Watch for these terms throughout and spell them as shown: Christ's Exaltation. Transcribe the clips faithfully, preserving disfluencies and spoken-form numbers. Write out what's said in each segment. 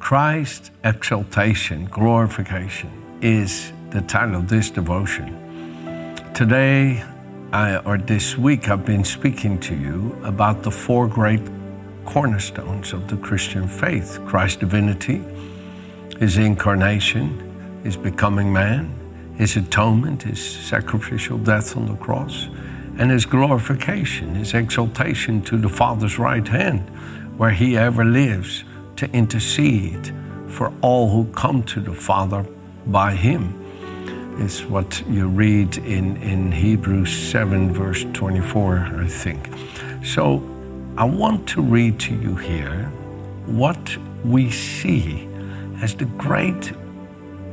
Christ's Exaltation, Glorification is the title of this devotion. Today, I, or this week, I've been speaking to you about the four great cornerstones of the Christian faith: Christ's divinity, His incarnation, His becoming man, His atonement, His sacrificial death on the cross, and His glorification, His exaltation to the Father's right hand, where He ever lives to intercede for all who come to the Father by Him. It's what you read in, in Hebrews seven, verse twenty-four, I think. So I want to read to you here what we see as the great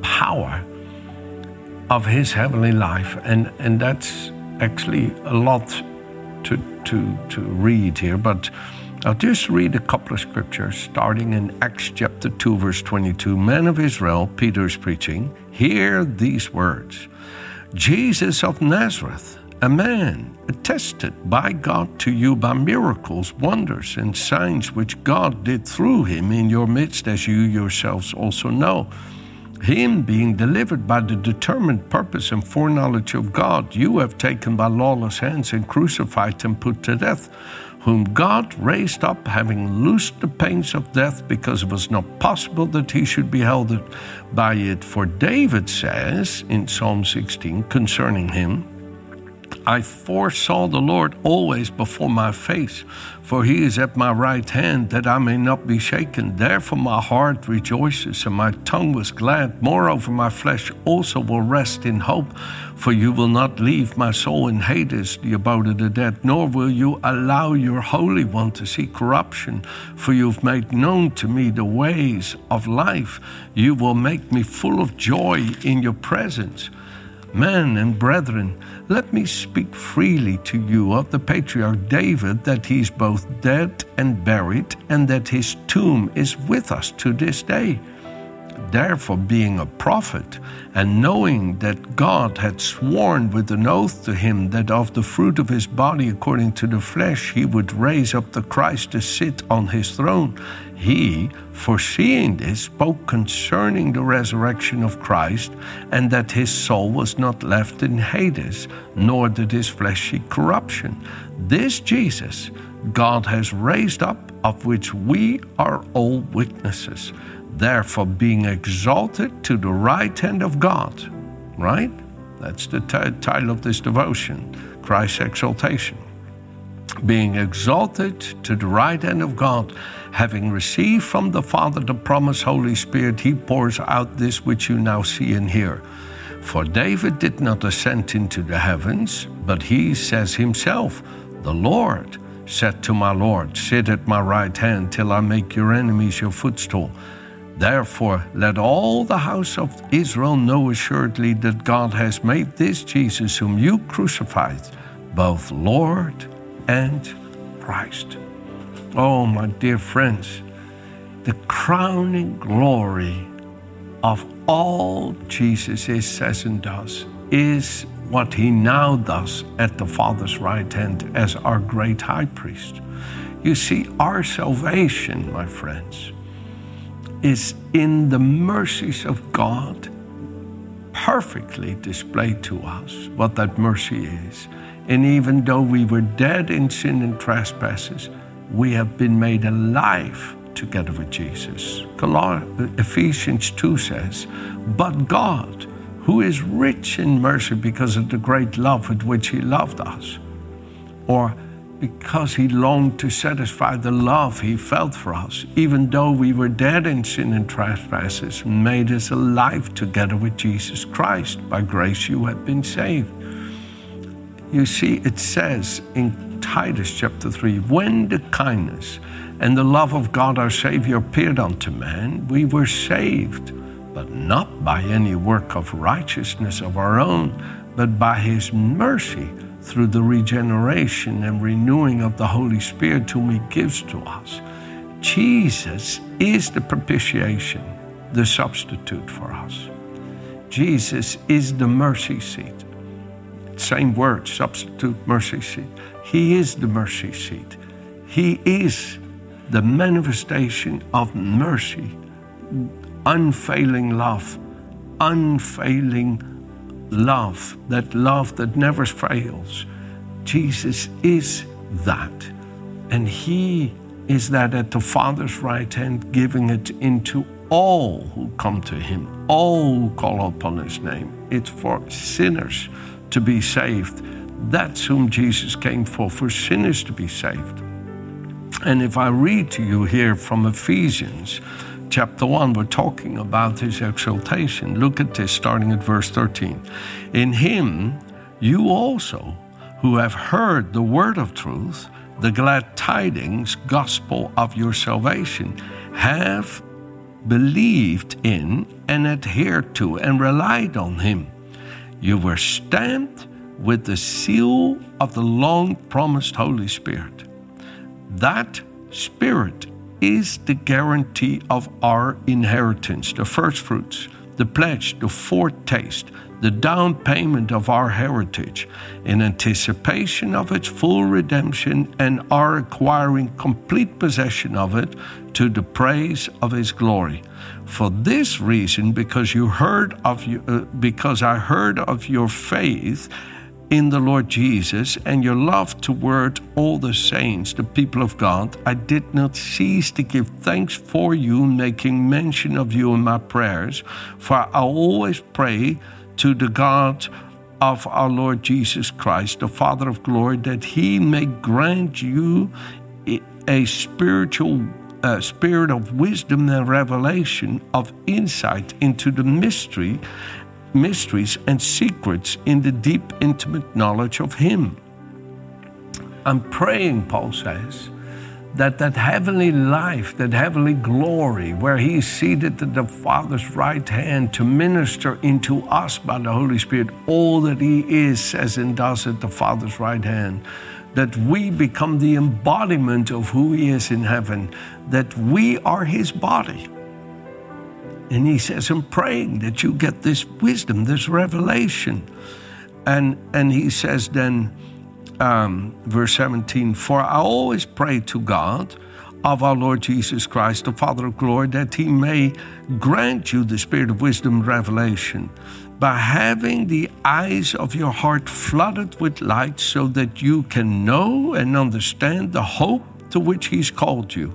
power of His heavenly life. And, and that's actually a lot to, to, to read here, but I'll just read a couple of scriptures, starting in Acts chapter two, verse twenty-two. Men of Israel, Peter is preaching, hear these words. Jesus of Nazareth, a man attested by God to you by miracles, wonders, and signs which God did through him in your midst, as you yourselves also know. Him being delivered by the determined purpose and foreknowledge of God, you have taken by lawless hands and crucified and put to death, whom God raised up, having loosed the pains of death, because it was not possible that he should be held by it. For David says in Psalm sixteen concerning him, I foresaw the Lord always before my face, for he is at my right hand, that I may not be shaken. Therefore my heart rejoices, and my tongue was glad. Moreover, my flesh also will rest in hope, for you will not leave my soul in Hades, the abode of the dead, nor will you allow your Holy One to see corruption, for you have made known to me the ways of life. You will make me full of joy in your presence. Men and brethren, let me speak freely to you of the patriarch David, that he is both dead and buried, and that his tomb is with us to this day. Therefore, being a prophet, and knowing that God had sworn with an oath to him that of the fruit of his body according to the flesh he would raise up the Christ to sit on his throne, he, foreseeing this, spoke concerning the resurrection of Christ, and that his soul was not left in Hades, nor did his flesh see corruption. This Jesus God has raised up, of which we are all witnesses. Therefore, being exalted to the right hand of God, right? That's the t- title of this devotion, Christ's Exaltation. Being exalted to the right hand of God, having received from the Father the promised Holy Spirit, he pours out this which you now see and hear. For David did not ascend into the heavens, but he says himself, the Lord said to my Lord, sit at my right hand till I make your enemies your footstool. Therefore, let all the house of Israel know assuredly that God has made this Jesus, whom you crucified, both Lord and Christ. Oh, my dear friends, the crowning glory of all Jesus is, says, and does is what he now does at the Father's right hand as our great high priest. You see, our salvation, my friends, is in the mercies of God, perfectly displayed to us what that mercy is. And even though we were dead in sin and trespasses, we have been made alive together with Jesus. Ephesians two says, but God, who is rich in mercy because of the great love with which he loved us, or because he longed to satisfy the love he felt for us, even though we were dead in sin and trespasses, made us alive together with Jesus Christ. By grace you have been saved. You see, it says in Titus chapter three, when the kindness and the love of God our Savior appeared unto man, we were saved. but not by any work of righteousness of our own, but by his mercy through the regeneration and renewing of the Holy Spirit whom he gives to us. Jesus is the propitiation, the substitute for us. Jesus is the mercy seat. Same word, substitute, mercy seat. He is the mercy seat. He is the manifestation of mercy, unfailing love, unfailing love, that love that never fails. Jesus is that, and he is that at the Father's right hand, giving it into all who come to him, all who call upon his name. It's for sinners to be saved. That's whom Jesus came for, for sinners to be saved. And if I read to you here from Ephesians chapter one, we're talking about his exaltation. Look at this, starting at verse thirteen. In him you also, who have heard the word of truth, the glad tidings, gospel of your salvation, have believed in and adhered to and relied on him. You were stamped with the seal of the long-promised Holy Spirit. That Spirit is the guarantee of our inheritance, the first fruits, the pledge, the foretaste, the down payment of our heritage, in anticipation of its full redemption and our acquiring complete possession of it to the praise of his glory. For this reason, because you heard of you, uh, because I heard of your faith in the Lord Jesus and your love toward all the saints, the people of God, I did not cease to give thanks for you, making mention of you in my prayers, for I always pray to the God of our Lord Jesus Christ, the Father of glory, that he may grant you a spiritual a spirit of wisdom and revelation, of insight into the mystery mysteries and secrets in the deep, intimate knowledge of him. I'm praying, Paul says, that that heavenly life, that heavenly glory, where he is seated at the Father's right hand to minister into us by the Holy Spirit, all that he is, says, and does at the Father's right hand, that we become the embodiment of who he is in heaven, that we are his body. And he says, I'm praying that you get this wisdom, this revelation. And, and he says then, um, verse seventeen, for I always pray to God of our Lord Jesus Christ, the Father of glory, that he may grant you the spirit of wisdom and revelation, by having the eyes of your heart flooded with light, so that you can know and understand the hope to which he's called you,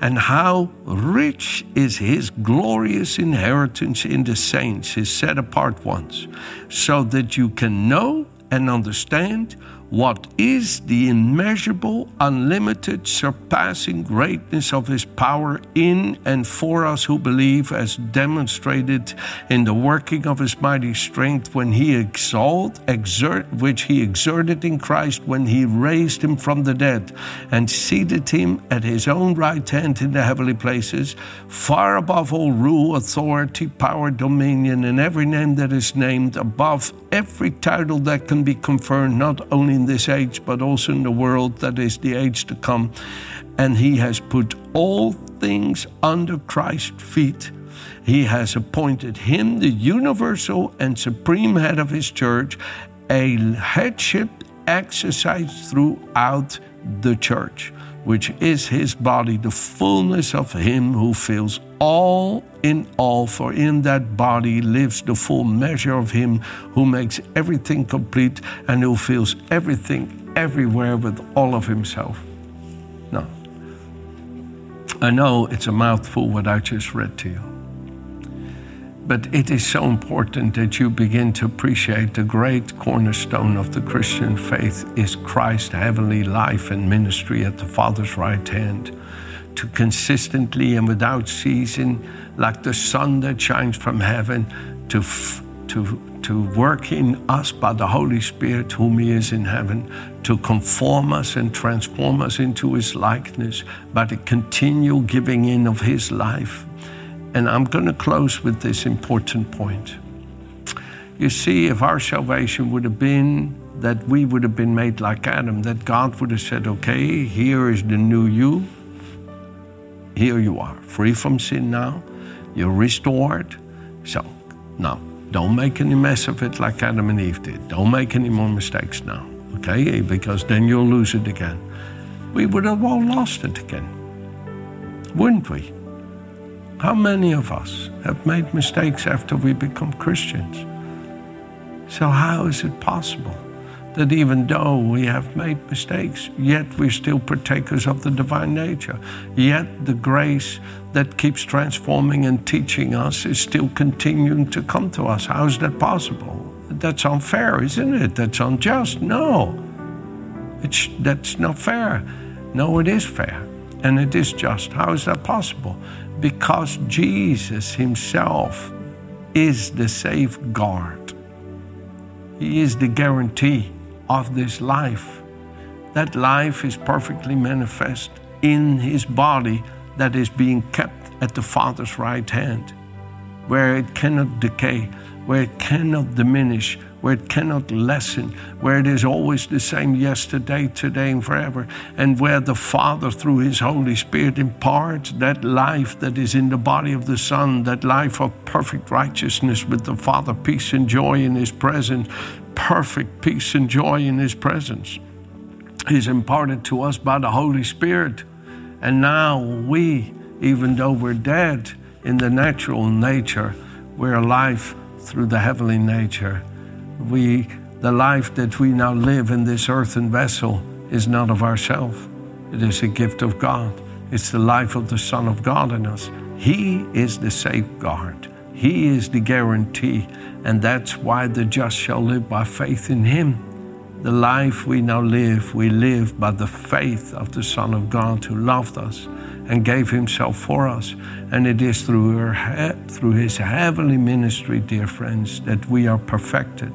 and how rich is his glorious inheritance in the saints, his set-apart ones, so that you can know and understand what is the immeasurable, unlimited, surpassing greatness of his power in and for us who believe, as demonstrated in the working of his mighty strength, when he exalt, exert, which he exerted in Christ when he raised him from the dead and seated him at his own right hand in the heavenly places, far above all rule, authority, power, dominion, and every name that is named, above every title that can be conferred, not only in this age, but also in the world that is the age to come. And he has put all things under Christ's feet. He has appointed him the universal and supreme head of his church, a headship exercised throughout the church, which is his body, the fullness of him who fills all in all. For in that body lives the full measure of him who makes everything complete and who fills everything everywhere with all of himself. Now, I know it's a mouthful what I just read to you, but it is so important that you begin to appreciate the great cornerstone of the Christian faith is Christ's heavenly life and ministry at the Father's right hand, to consistently and without ceasing, like the sun that shines from heaven, to, f- to, to work in us by the Holy Spirit whom he is in heaven, to conform us and transform us into his likeness by the continual giving in of his life. And I'm going to close with this important point. You see, if our salvation would have been that we would have been made like Adam, that God would have said, okay, here is the new you. Here you are, free from sin now. You're restored. So now, don't make any mess of it like Adam and Eve did. Don't make any more mistakes now, okay? Because then you'll lose it again. We would have all lost it again, wouldn't we? How many of us have made mistakes after we become Christians? So how is it possible that even though we have made mistakes, yet we're still partakers of the divine nature? Yet the grace that keeps transforming and teaching us is still continuing to come to us. How is that possible? That's unfair, isn't it? That's unjust. No, it's, that's not fair. No, it is fair and it is just. How is that possible? Because Jesus himself is the safeguard. He is the guarantee of this life. That life is perfectly manifest in his body that is being kept at the Father's right hand, where it cannot decay, where it cannot diminish, where it cannot lessen, where it is always the same yesterday, today, and forever, and where the Father, through his Holy Spirit, imparts that life that is in the body of the Son, that life of perfect righteousness with the Father, peace and joy in his presence, perfect peace and joy in his presence, is imparted to us by the Holy Spirit. And now we, even though we're dead in the natural nature, we're alive through the heavenly nature. We, the life that we now live in this earthen vessel is not of ourselves. It is a gift of God. It's the life of the Son of God in us. He is the safeguard. He is the guarantee. And that's why the just shall live by faith in him. The life we now live, we live by the faith of the Son of God who loved us and gave himself for us. And it is through, her, through his heavenly ministry, dear friends, that we are perfected,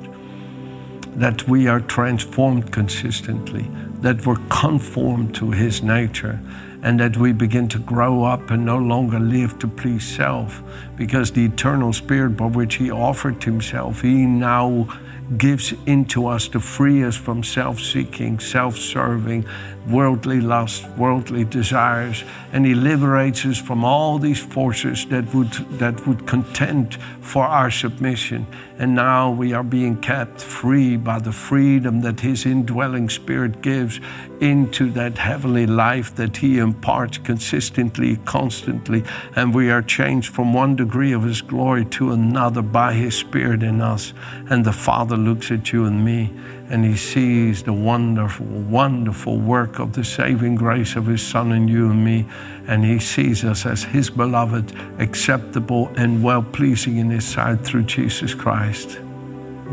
that we are transformed consistently, that we're conformed to his nature, and that we begin to grow up and no longer live to please self, because the eternal Spirit by which he offered himself, he now gives into us to free us from self-seeking, self-serving, worldly lust, worldly desires, and he liberates us from all these forces that would that would contend for our submission. And now we are being kept free by the freedom that his indwelling Spirit gives into that heavenly life that he imparts consistently, constantly, and we are changed from one degree of his glory to another by his Spirit in us. And the Father looks at you and me, and he sees the wonderful, wonderful work of the saving grace of his Son in you and me. And he sees us as his beloved, acceptable, and well-pleasing in his sight through Jesus Christ.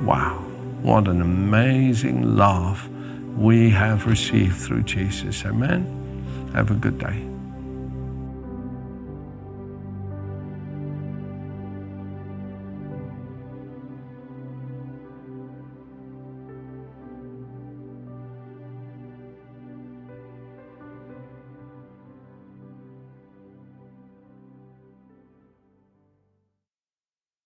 Wow, what an amazing love we have received through Jesus. Amen. Have a good day.